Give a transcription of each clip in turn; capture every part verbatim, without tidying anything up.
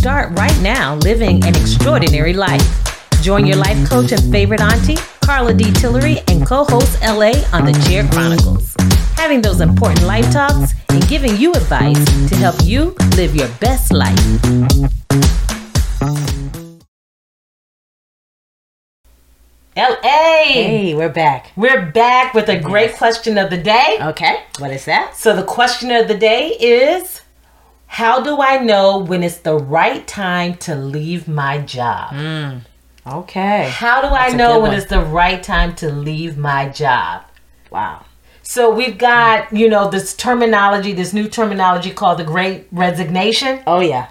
start right now living an extraordinary life. Join your life coach and favorite auntie, Carla D. Tillery, and co-host L A on The Chair Chronicles, having those important life talks and giving you advice to help you live your best life. L A Hey, we're back. We're back with a great yes. question of the day. Okay, what is that? So the question of the day is, how do I know when it's the right time to leave my job? Mm. Okay. How do That's I know when one. It's the right time to leave my job? Wow. So we've got, you know, this terminology, this new terminology called the Great Resignation. Oh, yeah.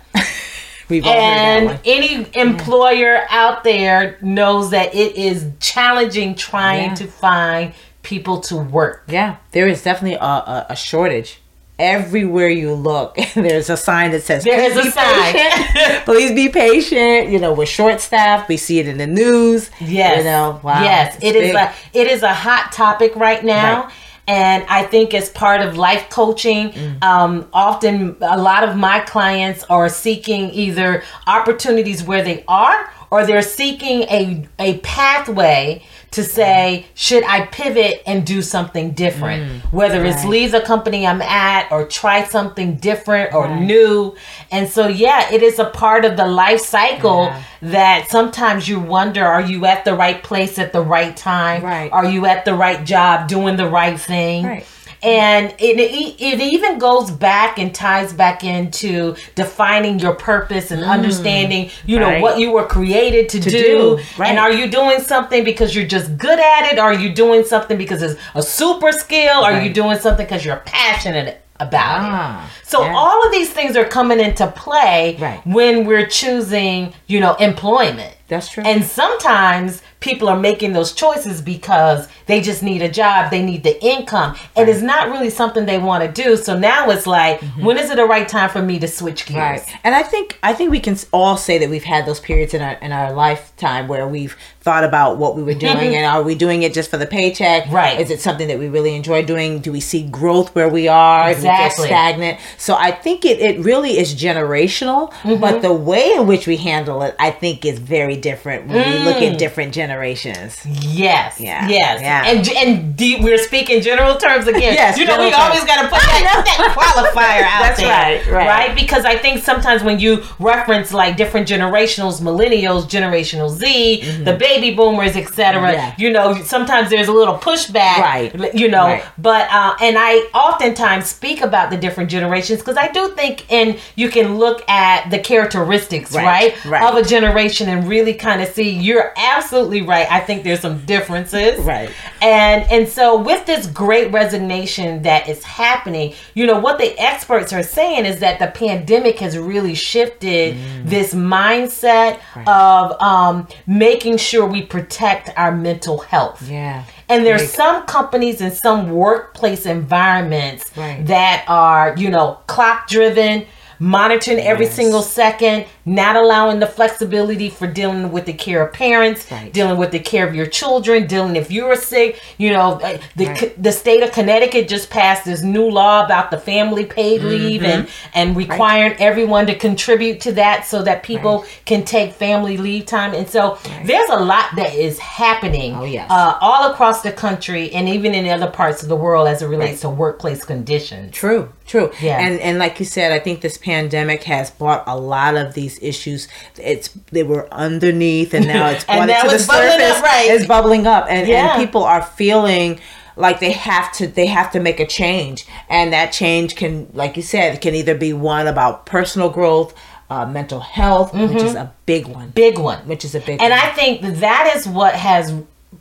We've all and heard that one. Any employer yeah. out there knows that it is challenging trying yeah. to find people to work. Yeah. There is definitely a, a, a shortage. Everywhere you look, there's a sign that says, there is a sign. Please be patient. You know, we're short staffed. We see it in the news. Yes. You know, wow. Yes. It is, a, it is a hot topic right now. Right. And I think as part of life coaching, mm. um, often a lot of my clients are seeking either opportunities where they are, or they're seeking a, a pathway to say, should I pivot and do something different? Mm, Whether right. it's leave the company I'm at or try something different or right. new. And so, yeah, it is a part of the life cycle yeah. that sometimes you wonder, are you at the right place at the right time? Right. Are you at the right job doing the right thing? Right. And it, it it even goes back and ties back into defining your purpose and mm, understanding, you know, right. what you were created to, to do. do. Right. And are you doing something because you're just good at it? Are you doing something because it's a super skill? Right. Are you doing something because you're passionate about ah, it? So yeah. all of these things are coming into play right. when we're choosing, you know, employment. That's true. And sometimes people are making those choices because they just need a job. They need the income. And right. it's not really something they want to do. So now it's like, mm-hmm. when is it the right time for me to switch gears? Right. And I think I think we can all say that we've had those periods in our in our lifetime where we've thought about what we were doing and are we doing it just for the paycheck? Right. Is it something that we really enjoy doing? Do we see growth where we are? Exactly. Do we get stagnant? So I think it, it really is generational, mm-hmm. but the way in which we handle it, I think, is very different when mm. we look at different generations. Yes. Yeah. Yes. Yeah. And and de- we're speaking general terms again. Yes. You know, we terms. always got to put that, that qualifier out That's there. That's right, right. Right? Because I think sometimes when you reference like different generationals, millennials, generational Z, mm-hmm. the baby boomers, et cetera, yeah. you know, sometimes there's a little pushback, right. you know, right. but, uh, and I oftentimes speak about the different generations because I do think, and you can look at the characteristics, right, right, right. of a generation and really kind of see, you're absolutely right. I think there's some differences. Right. And and so with this great resignation that is happening, you know, what the experts are saying is that the pandemic has really shifted mm. this mindset right. of um, making sure we protect our mental health. Yeah. And there's right. some companies and some workplace environments right. that are, you know, clock driven, monitoring every yes. single second, not allowing the flexibility for dealing with the care of parents, right. dealing with the care of your children, dealing if you're sick. You know, the right. the state of Connecticut just passed this new law about the family paid mm-hmm. leave and, and requiring right. everyone to contribute to that so that people right. can take family leave time. And so right. there's a lot that is happening oh, yes. uh, all across the country and even in other parts of the world as it relates right. to workplace conditions. True, true. Yeah. And, and like you said, I think this pandemic has brought a lot of these issues. It's they were underneath, and now it's brought it to the surface. Up, right. It's bubbling up, and, yeah. and people are feeling like they have to they have to make a change, and that change can, like you said, can either be one about personal growth, uh, mental health, mm-hmm. which is a big one, big one, which is a big. And one. I think that is what has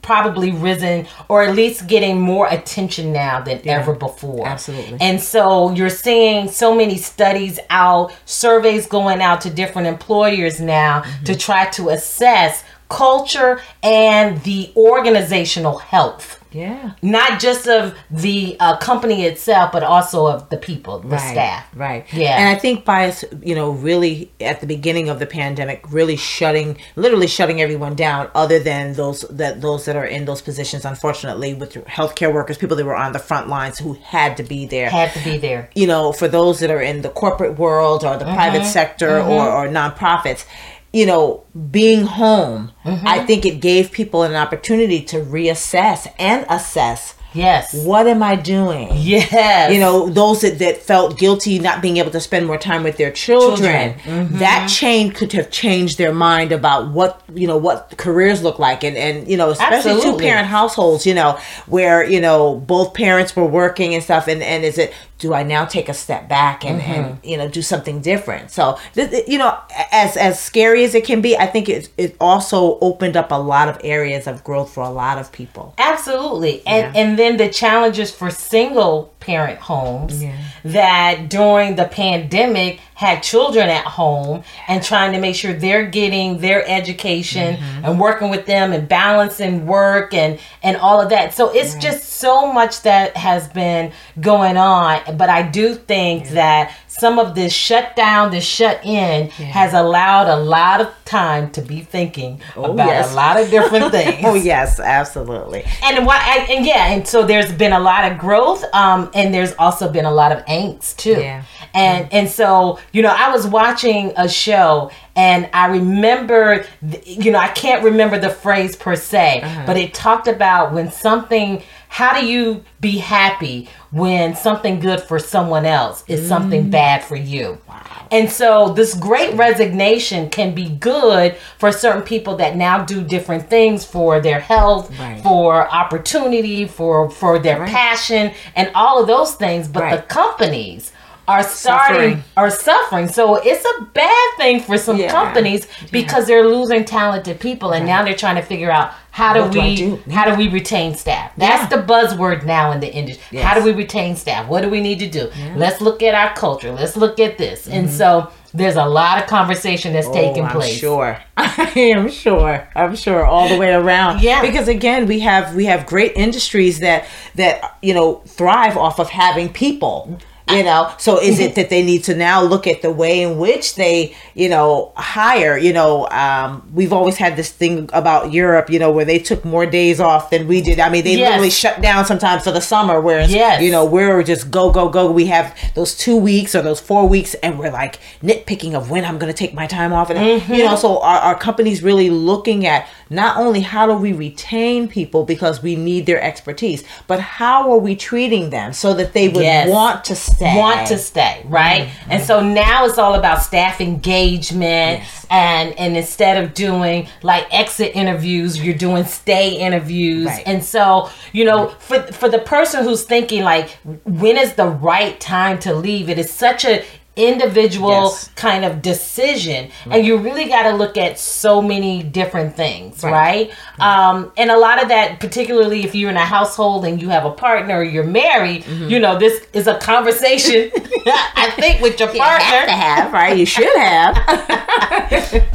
probably risen, or at least getting more attention now than yeah, ever before. Absolutely. And so you're seeing so many studies out, surveys going out to different employers now mm-hmm. to try to assess culture and the organizational health Yeah. Not just of the uh, company itself, but also of the people, the right, staff. Right. Yeah. And I think by, you know, really at the beginning of the pandemic, really shutting, literally shutting everyone down other than those that those that are in those positions, unfortunately, with healthcare workers, people that were on the front lines who had to be there. Had to be there. You know, for those that are in the corporate world or the mm-hmm. private sector mm-hmm. or, or nonprofits, you know, being home, mm-hmm. I think it gave people an opportunity to reassess and assess. Yes. What am I doing? Yes. You know, those that, that felt guilty not being able to spend more time with their children, children. Mm-hmm. that change could have changed their mind about what, you know, what careers look like. And, and you know, especially two parent households, you know, where, you know, both parents were working and stuff. And, and is it, do I now take a step back and, mm-hmm. and you know, do something different? So, you know, as as scary as it can be, I think it, it also opened up a lot of areas of growth for a lot of people. Absolutely. And, yeah. and then the challenges for single parent homes yeah. that during the pandemic had children at home and trying to make sure they're getting their education mm-hmm. and working with them and balancing work and, and all of that. So it's right. just so much that has been going on. But I do think yeah. that some of this shutdown, this shut in yeah. has allowed a lot of time to be thinking oh, about yes. a lot of different things. Oh, yes, absolutely. And why, and yeah, and so there's been a lot of growth. Um, and there's also been a lot of angst too. Yeah. And, yeah. and so, you know, I was watching a show and I remember, you know, I can't remember the phrase per se, uh-huh. but it talked about when something, how do you be happy when something good for someone else is mm. something bad for you? Wow. And so this great resignation can be good for certain people that now do different things for their health, right. for opportunity, for, for their right. passion and all of those things. But right. the companies are starting, suffering. are suffering. So it's a bad thing for some yeah. companies because yeah. they're losing talented people, and right. now they're trying to figure out how do what we do do? how yeah. do we retain staff. That's yeah. the buzzword now in the industry. Yes. How do we retain staff? What do we need to do? Yeah. Let's look at our culture. Let's look at this. Mm-hmm. And so there's a lot of conversation that's oh, taking place. I'm sure. I am sure. I'm sure all the way around. Yeah. Because again, we have we have great industries that that you know thrive off of having people. You know, so is it that they need to now look at the way in which they, you know, hire, you know, um, we've always had this thing about Europe, you know, where they took more days off than we did. I mean, they yes. literally shut down sometimes for the summer, whereas, yes. you know, we're just go, go, go. We have those two weeks or those four weeks and we're like nitpicking of when I'm going to take my time off. And, mm-hmm. you know, so our, our company's really looking at not only how do we retain people because we need their expertise, but how are we treating them so that they would yes. want to stay. Stay. Want to stay, right? Mm-hmm. And so now it's all about staff engagement, yes. and and instead of doing like exit interviews, you're doing stay interviews. Right. And so, you know, for for the person who's thinking like, when is the right time to leave? It is such a individual yes. kind of decision, right. and you really got to look at so many different things, right? right? Um, and a lot of that, particularly if you're in a household and you have a partner or you're married, mm-hmm. you know, this is a conversation, I think, with your partner. You have to have, right? You should have.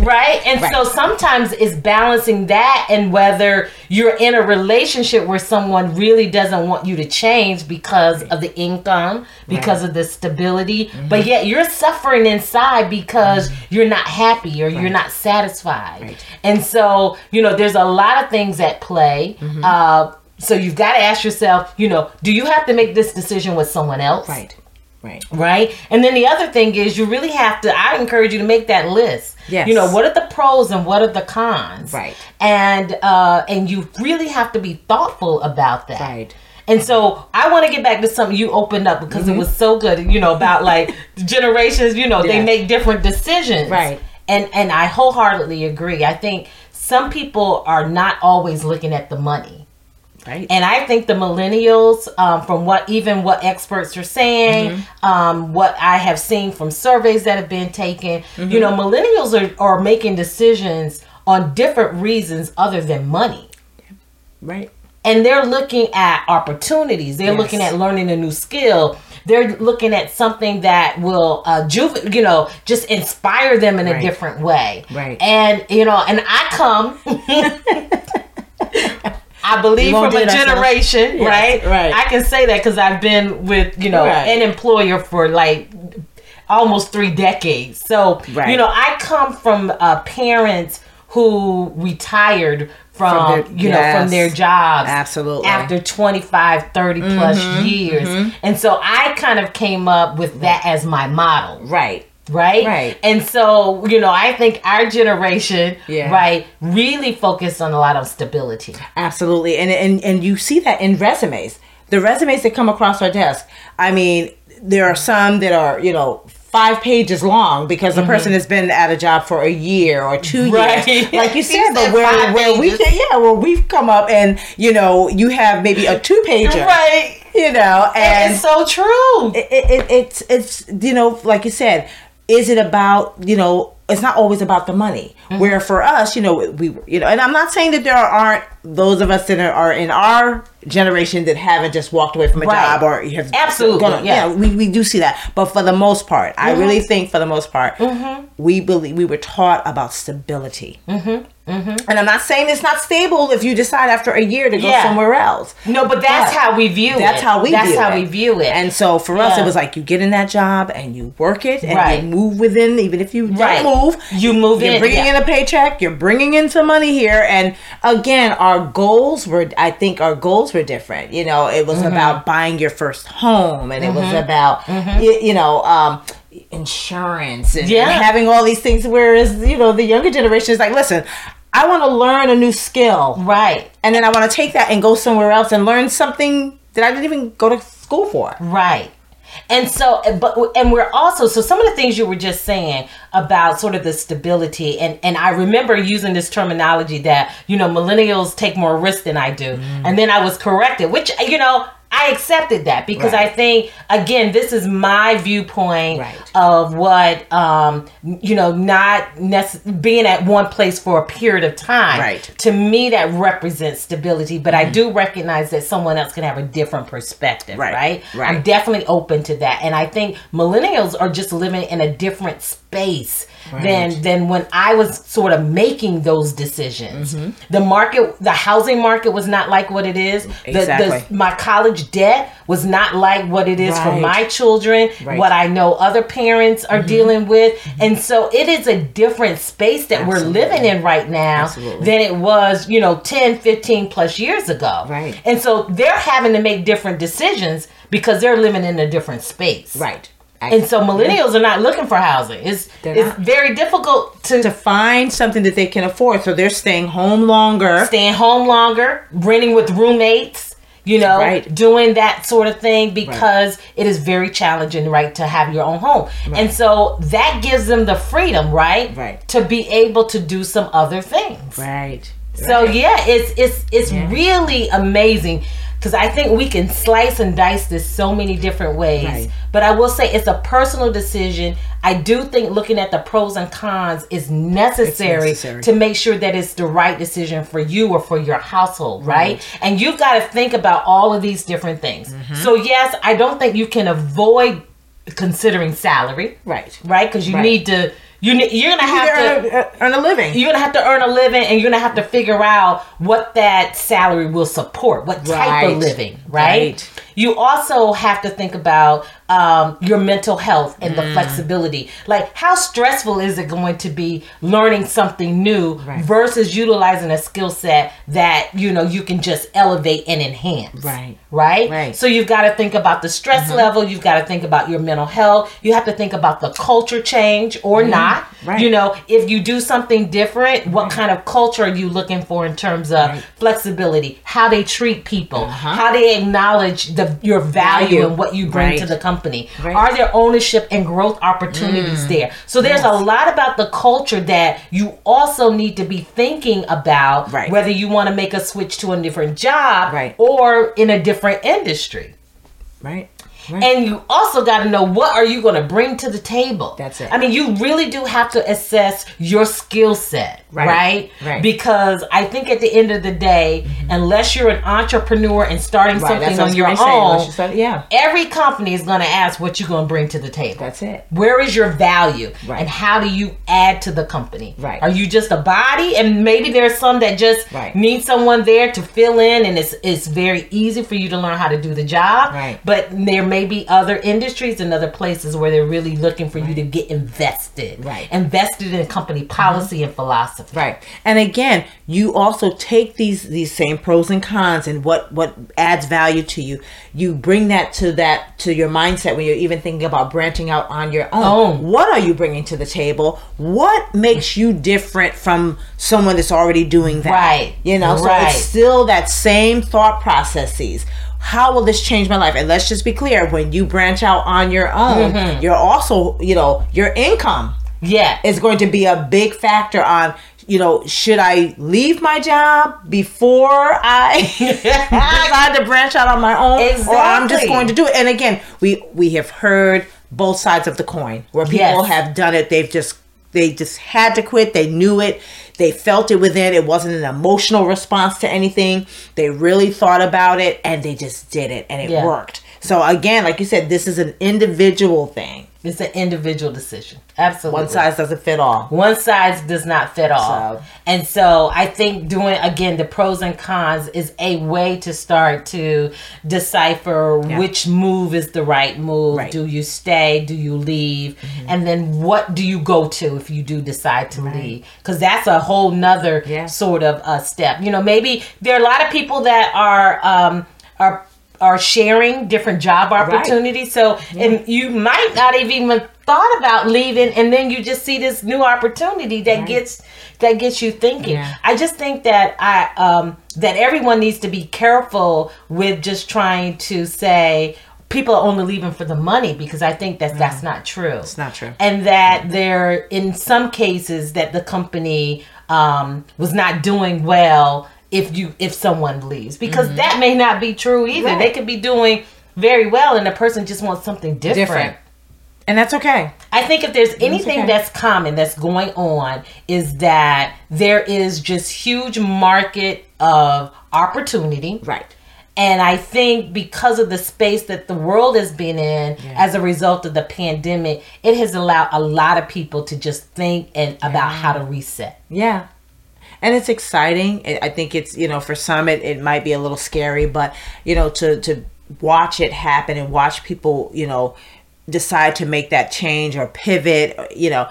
right? And right. so sometimes it's balancing that and whether you're in a relationship where someone really doesn't want you to change because right. of the income, because right. of the stability, mm-hmm. but yet you're You're suffering inside because mm-hmm. you're not happy or right. you're not satisfied. Right. And so, you know, there's a lot of things at play. Mm-hmm. Uh, so you've got to ask yourself, you know, do you have to make this decision with someone else? Right. Right. Right. And then the other thing is you really have to, I encourage you to make that list. Yes. You know, what are the pros and what are the cons? Right. And, uh, and you really have to be thoughtful about that. Right. And so I want to get back to something you opened up because mm-hmm. it was so good, you know, about like generations, you know, yes. they make different decisions. Right. And and I wholeheartedly agree. I think some people are not always looking at the money. Right. And I think the millennials, um, from what even what experts are saying, mm-hmm. um, what I have seen from surveys that have been taken, mm-hmm. you know, millennials are, are making decisions on different reasons other than money. Right. And they're looking at opportunities. They're yes. looking at learning a new skill. They're looking at something that will, uh, ju- you know, just inspire them in right. a different way. Right. And, you know, and I come I believe from a generation, yeah, right? Right. I can say that because I've been with, you know, right. an employer for like almost three decades. So, right. you know, I come from uh, parents who retired from, from their, you yes, know, from their jobs. Absolutely. After twenty-five, thirty mm-hmm, plus years. Mm-hmm. And so I kind of came up with that as my model. Right. Right? Right. And so, you know, I think our generation, yeah. right, really focused on a lot of stability. Absolutely. And, and, and you see that in resumes. The resumes that come across our desk. I mean, there are some that are, you know, five pages long because the mm-hmm. person has been at a job for a year or two right. years, like you said. But where where pages. we yeah, where we've come up and you know you have maybe a two pager, right? You know, and it's so true. It, it, it's it's you know, like you said, is it about you know? It's not always about the money. Mm-hmm. Where for us, you know, we you know, and I'm not saying that there aren't those of us that are in our generation that haven't just walked away from a right. job or have absolutely gone, yeah, yeah we, we do see that, but for the most part mm-hmm. I really think for the most part mm-hmm. we believe we were taught about stability mm-hmm. Mm-hmm. and I'm not saying it's not stable if you decide after a year to go yeah. somewhere else, no but that's but how we view that's it how we that's view how it. we view it and so for yeah. us it was like you get in that job and you work it and right. you move within, even if you right. don't move you move you're in. bringing yeah. in a paycheck, you're bringing in some money here. And again, our goals were I think our goals were different. You know, it was mm-hmm. about buying your first home, and mm-hmm. it was about mm-hmm. you, you know um insurance and, yeah. and having all these things, whereas you know the younger generation is like, listen, I want to learn a new skill, right, and then I want to take that and go somewhere else and learn something that I didn't even go to school for, right. And so, but and we're also, so some of the things you were just saying about sort of the stability, and, and I remember using this terminology that, you know, millennials take more risk than I do. Mm. And then I was corrected, which, you know, I accepted that because right. I think, again, this is my viewpoint right. of what, um, you know, not nec- being at one place for a period of time. Right. To me, that represents stability, but mm-hmm. I do recognize that someone else can have a different perspective, right. Right? right? I'm definitely open to that. And I think millennials are just living in a different space right. than, than when I was sort of making those decisions. Mm-hmm. The market, the housing market was not like what it is. Exactly. The, the, my college debt was not like what it is right. for my children, right. what I know other parents are mm-hmm. dealing with. Mm-hmm. And so it is a different space that Absolutely. we're living in right now Absolutely. than it was, you know, ten, fifteen plus years ago. Right. And so they're having to make different decisions because they're living in a different space. Right. And so millennials are not looking for housing. It's they're it's not. very difficult to to find something that they can afford. So they're staying home longer. Staying home longer, renting with roommates. You know, right. doing that sort of thing because right. it is very challenging, right, to have your own home. Right. And so that gives them the freedom, right, right, to be able to do some other things. Right. So, right. yeah, it's it's it's yeah. really amazing because I think we can slice and dice this so many different ways. Right. But I will say it's a personal decision. I do think looking at the pros and cons is necessary, necessary. to make sure that it's the right decision for you or for your household, right? right? And you've got to think about all of these different things. Mm-hmm. So yes, I don't think you can avoid considering salary, right? Right, because you right. need to. You ne- you're gonna have you to earn a, earn a living. You're gonna have to earn a living, and you're gonna have to figure out what that salary will support, what type right. of living, right? right? You also have to think about um, your mental health and mm. the flexibility. Like, how stressful is it going to be learning something new right. versus utilizing a skill set that you know you can just elevate and enhance, right? Right. right. So you've got to think about the stress mm-hmm. level. You've got to think about your mental health. You have to think about the culture change or mm-hmm. not. Right. You know, if you do something different, what right. kind of culture are you looking for in terms of right. flexibility, how they treat people, uh-huh. how they acknowledge the, your value, value and what you bring right. to the company? Right. Are there ownership and growth opportunities mm. there? So there's yes. a lot about the culture that you also need to be thinking about, right. whether you want to make a switch to a different job right. or in a different industry. Right. Right. And you also got to know, what are you going to bring to the table? That's it. I mean, you really do have to assess your skill set, right. right? Right. Because I think at the end of the day, mm-hmm. unless you're an entrepreneur and starting right. something on your own, you start, yeah. every company is going to ask what you're going to bring to the table. That's it. Where is your value? Right. And how do you add to the company? Right. Are you just a body? And maybe there's some that just right. need someone there to fill in, and it's it's very easy for you to learn how to do the job. Right. But there may be other industries and other places where they're really looking for right. you to get invested. Right. Invested in company policy mm-hmm. and philosophy. Right. And again, you also take these these same pros and cons and what, what adds value to you. You bring that to that to your mindset when you're even thinking about branching out on your own. Oh. What are you bringing to the table? What makes you different from someone that's already doing that? Right. You know, right. so it's still that same thought processes. How will this change my life? And let's just be clear, when you branch out on your own, mm-hmm. you're also, you know, your income yeah. is going to be a big factor on, you know, should I leave my job before I decide to branch out on my own? Exactly. Or I'm just going to do it. And again, we, we have heard both sides of the coin where people yes. have done it. They've just, they just had to quit. They knew it. They felt it within. It wasn't an emotional response to anything. They really thought about it and they just did it and it yeah. worked. So again, like you said, this is an individual thing. It's an individual decision. Absolutely. One size doesn't fit all. One size does not fit all. So. And so I think doing, again, the pros and cons is a way to start to decipher yeah. which move is the right move. Right. Do you stay? Do you leave? Mm-hmm. And then what do you go to if you do decide to right. leave? Because that's a whole nother yeah. sort of uh, step. You know, maybe there are a lot of people that are um, are are sharing different job opportunities. Right. So, yeah. and you might not have even thought about leaving, and then you just see this new opportunity that right. gets that gets you thinking. Yeah. I just think that I um, that everyone needs to be careful with just trying to say people are only leaving for the money, because I think that that's mm. not true. It's not true, and that there, in some cases, that the company um, was not doing well. If you if someone leaves, because mm-hmm. that may not be true either. Right. They could be doing very well, and the person just wants something different. different. And that's okay. I think if there's anything that's, okay. that's common that's going on, is that there is just huge market of opportunity. Right. And I think because of the space that the world has been in yeah. as a result of the pandemic, it has allowed a lot of people to just think and yeah. about how to reset. Yeah. And it's exciting. I think it's, you know, for some it, it might be a little scary, but, you know, to, to watch it happen and watch people, you know, decide to make that change or pivot, you know,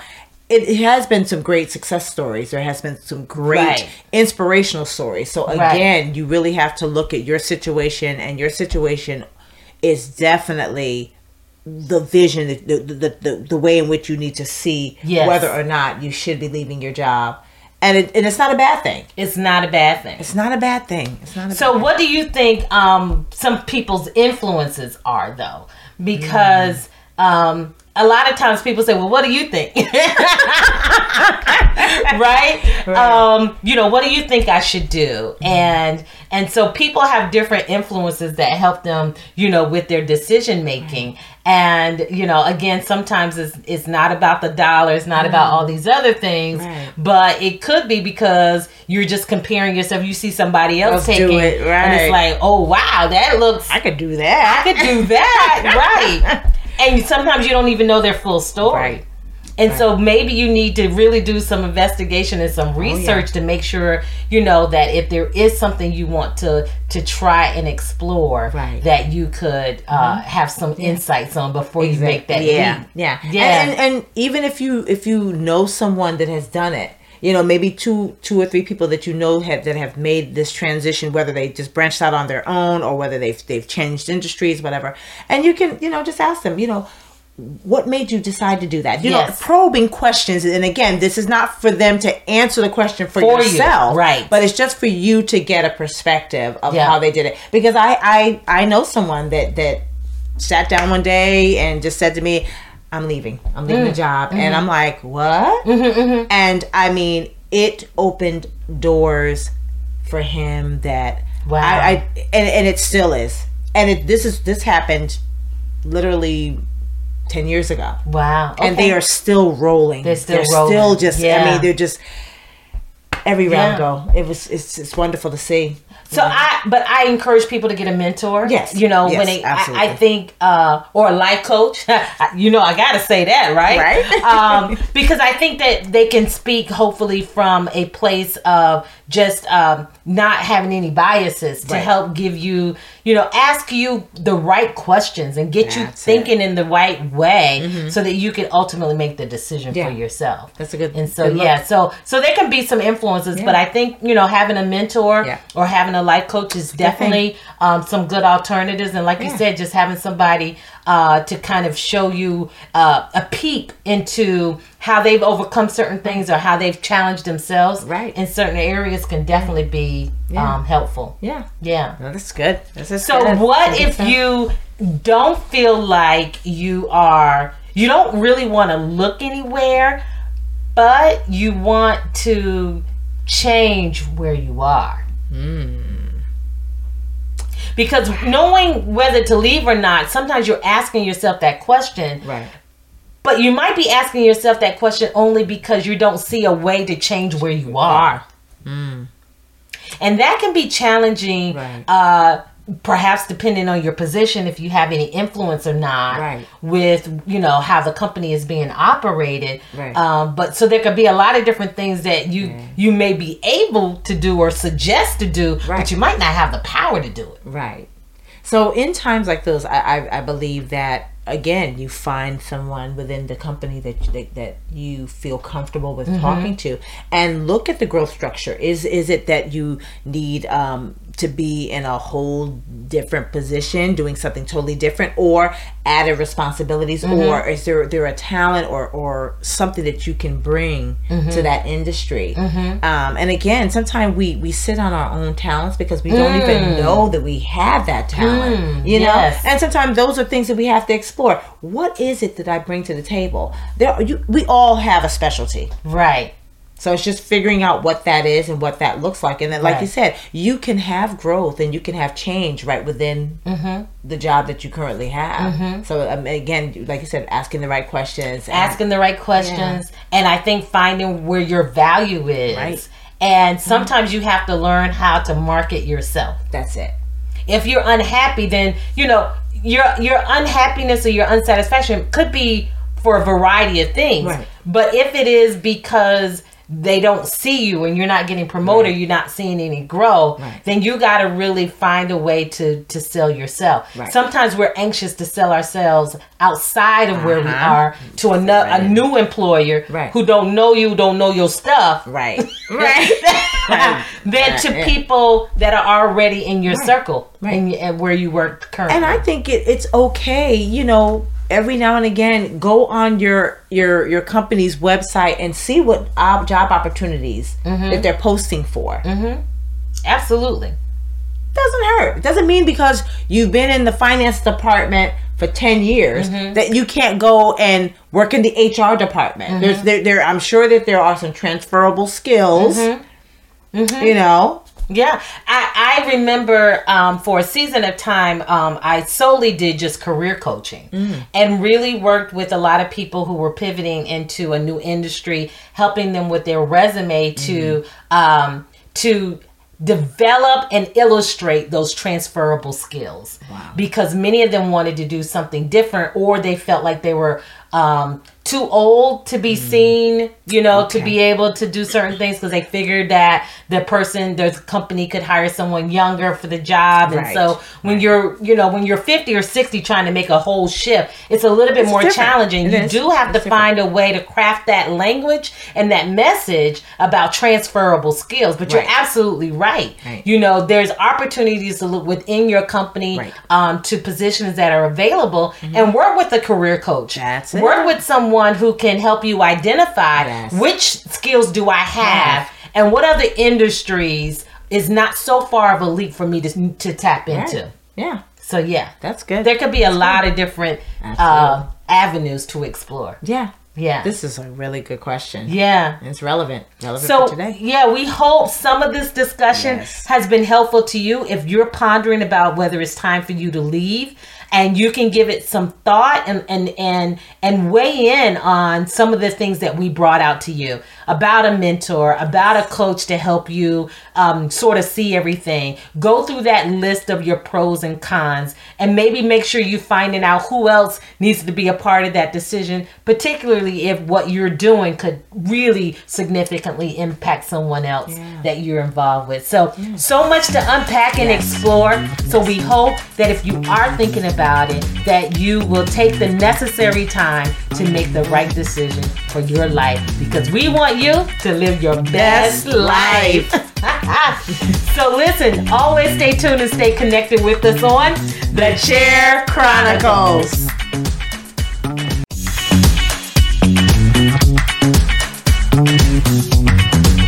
it, it has been some great success stories. There has been some great right. inspirational stories. So again, right. you really have to look at your situation, and your situation is definitely the vision, the, the, the, the way in which you need to see yes. whether or not you should be leaving your job. And, it, and it's not a bad thing. It's not a bad thing. It's not a bad thing. It's not a so bad thing. What do you think um, some people's influences are, though? Because mm. um, a lot of times people say, well, what do you think? right? right. Um, you know, what do you think I should do? Mm. And and so people have different influences that help them, you know, with their decision making. Mm. And, you know, again, sometimes it's, it's not about the dollar. It's not mm. about all these other things. Right. But it could be because you're just comparing yourself. You see somebody else Let's taking it. Right. And it's like, oh, wow, that looks. I could do that. I could do that. right. And sometimes you don't even know their full story. Right. And right. so maybe you need to really do some investigation and some research oh, yeah. to make sure, you know, that if there is something you want to to try and explore, right. that you could uh, mm-hmm. have some yeah. insights on before exactly. you make that yeah. leap. Yeah, yeah. And, and, and even if you if you know someone that has done it, you know, maybe two two or three people that you know have, that have made this transition, whether they just branched out on their own or whether they've they've changed industries, whatever. And you can, you know, just ask them, you know, what made you decide to do that? You yes. know, probing questions. And again, this is not for them to answer the question for, for yourself. You. Right. But it's just for you to get a perspective of yeah. how they did it. Because I, I, I know someone that, that sat down one day and just said to me, I'm leaving. I'm leaving mm. the job. Mm-hmm. And I'm like, what? Mm-hmm, mm-hmm. And I mean, it opened doors for him that wow. I, I and, and it still is. And it, this is this happened literally ten years ago. Wow. Okay. And they are still rolling. They're still they're rolling. Still just, yeah. I mean, they're just, every round yeah. go. It was, it's, it's wonderful to see. So yeah. I, but I encourage people to get a mentor. Yes. You know, yes, when it, I, I think, uh, or a life coach, you know, I got to say that, right? Right. um, because I think that they can speak hopefully from a place of just um, not having any biases to right. help give you, you know, ask you the right questions and get That's you thinking it. in the right way mm-hmm. so that you can ultimately make the decision yeah. for yourself. That's a good And so, good yeah, look. so, so there can be some influences, yeah. but I think, you know, having a mentor yeah. or having a life coach is definitely um, some good alternatives. And like yeah. you said, just having somebody uh, to kind of show you uh, a peep into how they've overcome certain things or how they've challenged themselves right. in certain areas can definitely be yeah. um, helpful. Yeah. Yeah. No, that's good. That's just so good. What that's if good you don't feel like you are, you don't really want to look anywhere, but you want to change where you are? Mm. Because knowing whether to leave or not, sometimes you're asking yourself that question. Right. But you might be asking yourself that question only because you don't see a way to change where you are. Mm. And that can be challenging, right. uh, perhaps depending on your position, if you have any influence or not right. with, you know, how the company is being operated. Right. Um, but so there could be a lot of different things that you, yeah. you may be able to do or suggest to do, right. but you might not have the power to do it. Right. So in times like those, I, I, I believe that, again, you find someone within the company that that, that you feel comfortable with mm-hmm. talking to, and look at the growth structure. Is is it that you need um, to be in a whole different position, doing something totally different, or added responsibilities, mm-hmm. or is there there a talent or or something that you can bring mm-hmm. to that industry? Mm-hmm. Um, and again, sometimes we we sit on our own talents because we mm. don't even know that we have that talent, mm. you know. Yes. And sometimes those are things that we have to explore. Explore. What is it that I bring to the table? There, you, we all have a specialty, right? So it's just figuring out what that is and what that looks like. And then, like right. you said, you can have growth and you can have change right within mm-hmm. the job that you currently have. Mm-hmm. So um, again, like you said, asking the right questions, asking and, the right questions, yeah. and I think finding where your value is. Right. And sometimes mm-hmm. you have to learn how to market yourself. That's it. If you're unhappy, then you know. Your your unhappiness or your unsatisfaction could be for a variety of things. Right. But if it is because they don't see you and you're not getting promoted, right. you're not seeing any grow, right. then you got to really find a way to, to sell yourself. Right. Sometimes we're anxious to sell ourselves outside of where uh-huh. we are to a, no, right. a new employer right. who don't know you, don't know your stuff. Right. right. Right. than right. to yeah. people that are already in your right. circle right. and, and where you work currently. And I think it, it's okay, you know, every now and again, go on your your your company's website and see what ob- job opportunities mm-hmm. that they're posting for. Mm-hmm. Absolutely. Doesn't hurt. It doesn't mean because you've been in the finance department for ten years mm-hmm. that you can't go and work in the H R department. Mm-hmm. There's there, there I'm sure that there are some transferable skills. Mm-hmm. Mm-hmm. You know? Yeah. I, I remember um, for a season of time, um, I solely did just career coaching mm-hmm. and really worked with a lot of people who were pivoting into a new industry, helping them with their resume to mm-hmm. um, to develop and illustrate those transferable skills. Wow. Because many of them wanted to do something different or they felt like they were um, too old to be seen, you know, okay. to be able to do certain things because they figured that the person, the company could hire someone younger for the job. Right. And so when right. you're, you know, when you're fifty or sixty trying to make a whole shift, it's a little bit it's more different. challenging. It you is. do have it's to different. find a way to craft that language and that message about transferable skills. But right. you're absolutely right. right. You know, there's opportunities to look within your company right. um, to positions that are available mm-hmm. and work with a career coach. That's it. Work with someone One who can help you identify yes. which skills do I have yes. and what other industries is not so far of a leap for me to, to tap right. into. Yeah. So yeah. That's good. There could be that's a lot good. of different uh, avenues to explore. Yeah. Yeah. This is a really good question. Yeah. And it's relevant. Relevant so, for today. Yeah. We hope some of this discussion yes. has been helpful to you if you're pondering about whether it's time for you to leave. and you can give it some thought and, and, and, and weigh in on some of the things that we brought out to you about a mentor, about a coach to help you um, sort of see everything. Go through that list of your pros and cons, and maybe make sure you're finding out who else needs to be a part of that decision, particularly if what you're doing could really significantly impact someone else yeah. that you're involved with. So, yeah. so much to unpack and yes. explore. So we hope that if you are thinking about it, that you will take the necessary time to make the right decision for your life, because we want you to live your best, best life. So listen, always stay tuned and stay connected with us on The Chair Chronicles. Chronicles.